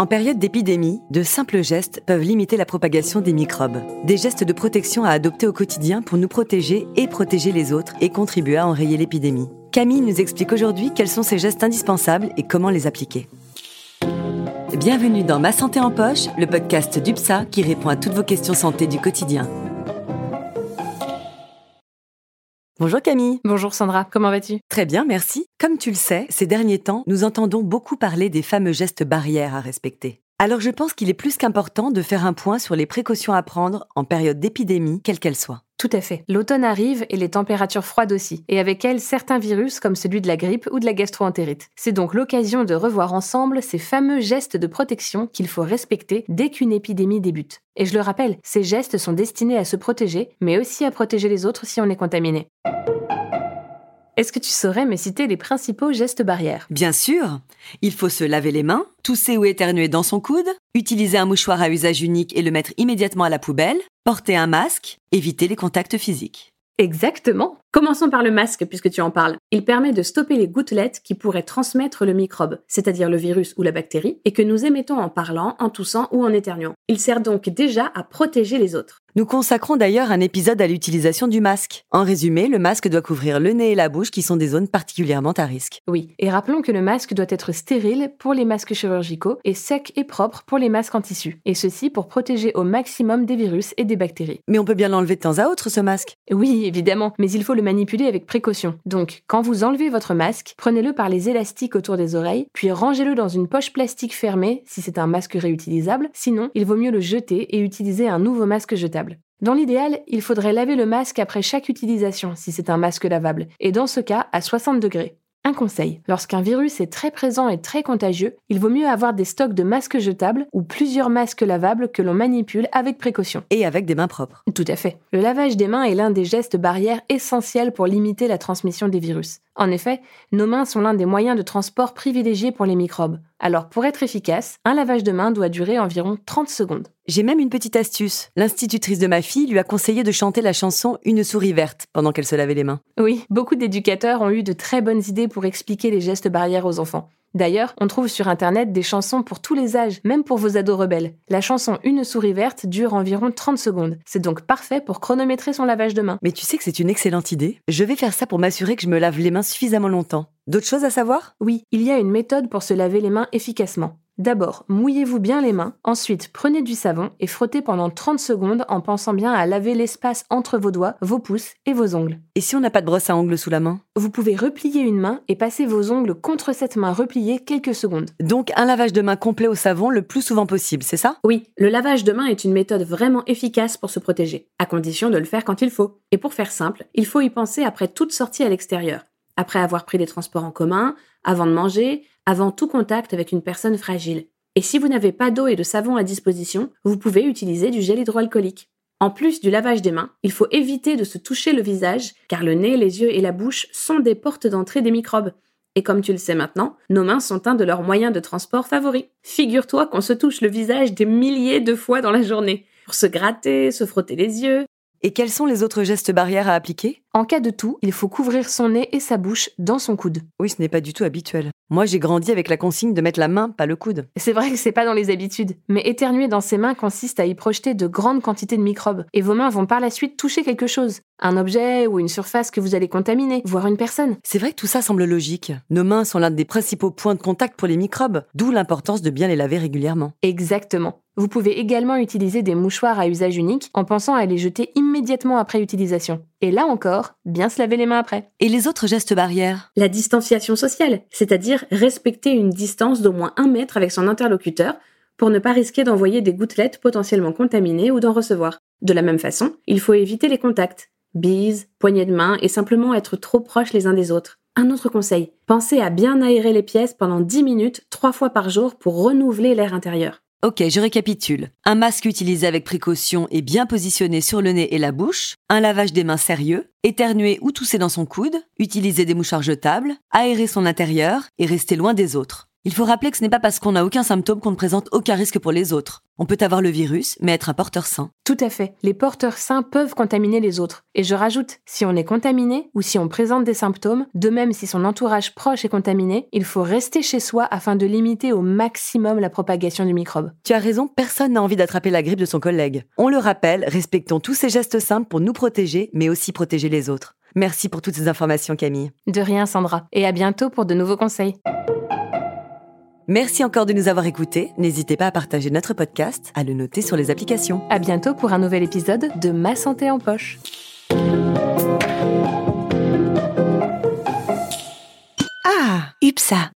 En période d'épidémie, de simples gestes peuvent limiter la propagation des microbes. Des gestes de protection à adopter au quotidien pour nous protéger et protéger les autres et contribuer à enrayer l'épidémie. Camille nous explique aujourd'hui quels sont ces gestes indispensables et comment les appliquer. Bienvenue dans Ma Santé en Poche, le podcast d'UPSA qui répond à toutes vos questions santé du quotidien. Bonjour Camille. Bonjour Sandra, comment vas-tu ? Très bien, merci. Comme tu le sais, ces derniers temps, nous entendons beaucoup parler des fameux gestes barrières à respecter. Alors je pense qu'il est plus qu'important de faire un point sur les précautions à prendre en période d'épidémie, quelle qu'elle soit. Tout à fait. L'automne arrive et les températures froides aussi, et avec elles certains virus comme celui de la grippe ou de la gastro-entérite. C'est donc l'occasion de revoir ensemble ces fameux gestes de protection qu'il faut respecter dès qu'une épidémie débute. Et je le rappelle, ces gestes sont destinés à se protéger, mais aussi à protéger les autres si on est contaminé. Est-ce que tu saurais me citer les principaux gestes barrières ? Bien sûr ! Il faut se laver les mains, tousser ou éternuer dans son coude, utiliser un mouchoir à usage unique et le mettre immédiatement à la poubelle, porter un masque, éviter les contacts physiques. Exactement ! Commençons par le masque, puisque tu en parles. Il permet de stopper les gouttelettes qui pourraient transmettre le microbe, c'est-à-dire le virus ou la bactérie, et que nous émettons en parlant, en toussant ou en éternuant. Il sert donc déjà à protéger les autres. Nous consacrons d'ailleurs un épisode à l'utilisation du masque. En résumé, le masque doit couvrir le nez et la bouche qui sont des zones particulièrement à risque. Oui, et rappelons que le masque doit être stérile pour les masques chirurgicaux et sec et propre pour les masques en tissu. Et ceci pour protéger au maximum des virus et des bactéries. Mais on peut bien l'enlever de temps à autre, ce masque ? Oui, évidemment, mais il faut le manipuler avec précaution. Donc, quand vous enlevez votre masque, prenez-le par les élastiques autour des oreilles, puis rangez-le dans une poche plastique fermée, si c'est un masque réutilisable, sinon il vaut mieux le jeter et utiliser un nouveau masque jetable. Dans l'idéal, il faudrait laver le masque après chaque utilisation, si c'est un masque lavable, et dans ce cas, à 60 degrés. Un conseil, lorsqu'un virus est très présent et très contagieux, il vaut mieux avoir des stocks de masques jetables ou plusieurs masques lavables que l'on manipule avec précaution. Et avec des mains propres. Tout à fait. Le lavage des mains est l'un des gestes barrières essentiels pour limiter la transmission des virus. En effet, nos mains sont l'un des moyens de transport privilégiés pour les microbes. Alors pour être efficace, un lavage de mains doit durer environ 30 secondes. J'ai même une petite astuce. L'institutrice de ma fille lui a conseillé de chanter la chanson « Une souris verte » pendant qu'elle se lavait les mains. Oui, beaucoup d'éducateurs ont eu de très bonnes idées pour expliquer les gestes barrières aux enfants. D'ailleurs, on trouve sur internet des chansons pour tous les âges, même pour vos ados rebelles. La chanson « Une souris verte » dure environ 30 secondes. C'est donc parfait pour chronométrer son lavage de mains. Mais tu sais que c'est une excellente idée. Je vais faire ça pour m'assurer que je me lave les mains suffisamment longtemps. D'autres choses à savoir ? Oui, il y a une méthode pour se laver les mains efficacement. D'abord, mouillez-vous bien les mains, ensuite prenez du savon et frottez pendant 30 secondes en pensant bien à laver l'espace entre vos doigts, vos pouces et vos ongles. Et si on n'a pas de brosse à ongles sous la main ? Vous pouvez replier une main et passer vos ongles contre cette main repliée quelques secondes. Donc un lavage de main complet au savon le plus souvent possible, c'est ça ? Oui, le lavage de main est une méthode vraiment efficace pour se protéger, à condition de le faire quand il faut. Et pour faire simple, il faut y penser après toute sortie à l'extérieur. Après avoir pris les transports en commun, avant de manger, avant tout contact avec une personne fragile. Et si vous n'avez pas d'eau et de savon à disposition, vous pouvez utiliser du gel hydroalcoolique. En plus du lavage des mains, il faut éviter de se toucher le visage, car le nez, les yeux et la bouche sont des portes d'entrée des microbes. Et comme tu le sais maintenant, nos mains sont un de leurs moyens de transport favoris. Figure-toi qu'on se touche le visage des milliers de fois dans la journée, pour se gratter, se frotter les yeux. Et quels sont les autres gestes barrières à appliquer ? En cas de toux, il faut couvrir son nez et sa bouche dans son coude. Oui, ce n'est pas du tout habituel. Moi, j'ai grandi avec la consigne de mettre la main, pas le coude. C'est vrai que c'est pas dans les habitudes. Mais éternuer dans ses mains consiste à y projeter de grandes quantités de microbes. Et vos mains vont par la suite toucher quelque chose. Un objet ou une surface que vous allez contaminer, voire une personne. C'est vrai que tout ça semble logique. Nos mains sont l'un des principaux points de contact pour les microbes, d'où l'importance de bien les laver régulièrement. Exactement. Vous pouvez également utiliser des mouchoirs à usage unique en pensant à les jeter immédiatement après utilisation. Et là encore, bien se laver les mains après. Et les autres gestes barrières ? La distanciation sociale, c'est-à-dire respecter une distance d'au moins 1 mètre avec son interlocuteur pour ne pas risquer d'envoyer des gouttelettes potentiellement contaminées ou d'en recevoir. De la même façon, il faut éviter les contacts, bises, poignées de main et simplement être trop proches les uns des autres. Un autre conseil, pensez à bien aérer les pièces pendant 10 minutes, 3 fois par jour pour renouveler l'air intérieur. Ok, je récapitule. Un masque utilisé avec précaution et bien positionné sur le nez et la bouche. Un lavage des mains sérieux. Éternuer ou tousser dans son coude. Utiliser des mouchoirs jetables. Aérer son intérieur et rester loin des autres. Il faut rappeler que ce n'est pas parce qu'on n'a aucun symptôme qu'on ne présente aucun risque pour les autres. On peut avoir le virus, mais être un porteur sain. Tout à fait. Les porteurs sains peuvent contaminer les autres. Et je rajoute, si on est contaminé ou si on présente des symptômes, de même si son entourage proche est contaminé, il faut rester chez soi afin de limiter au maximum la propagation du microbe. Tu as raison, personne n'a envie d'attraper la grippe de son collègue. On le rappelle, respectons tous ces gestes simples pour nous protéger, mais aussi protéger les autres. Merci pour toutes ces informations, Camille. De rien, Sandra. Et à bientôt pour de nouveaux conseils. Merci encore de nous avoir écoutés. N'hésitez pas à partager notre podcast, à le noter sur les applications. À bientôt pour un nouvel épisode de Ma Santé en Poche. Ah, UPSA.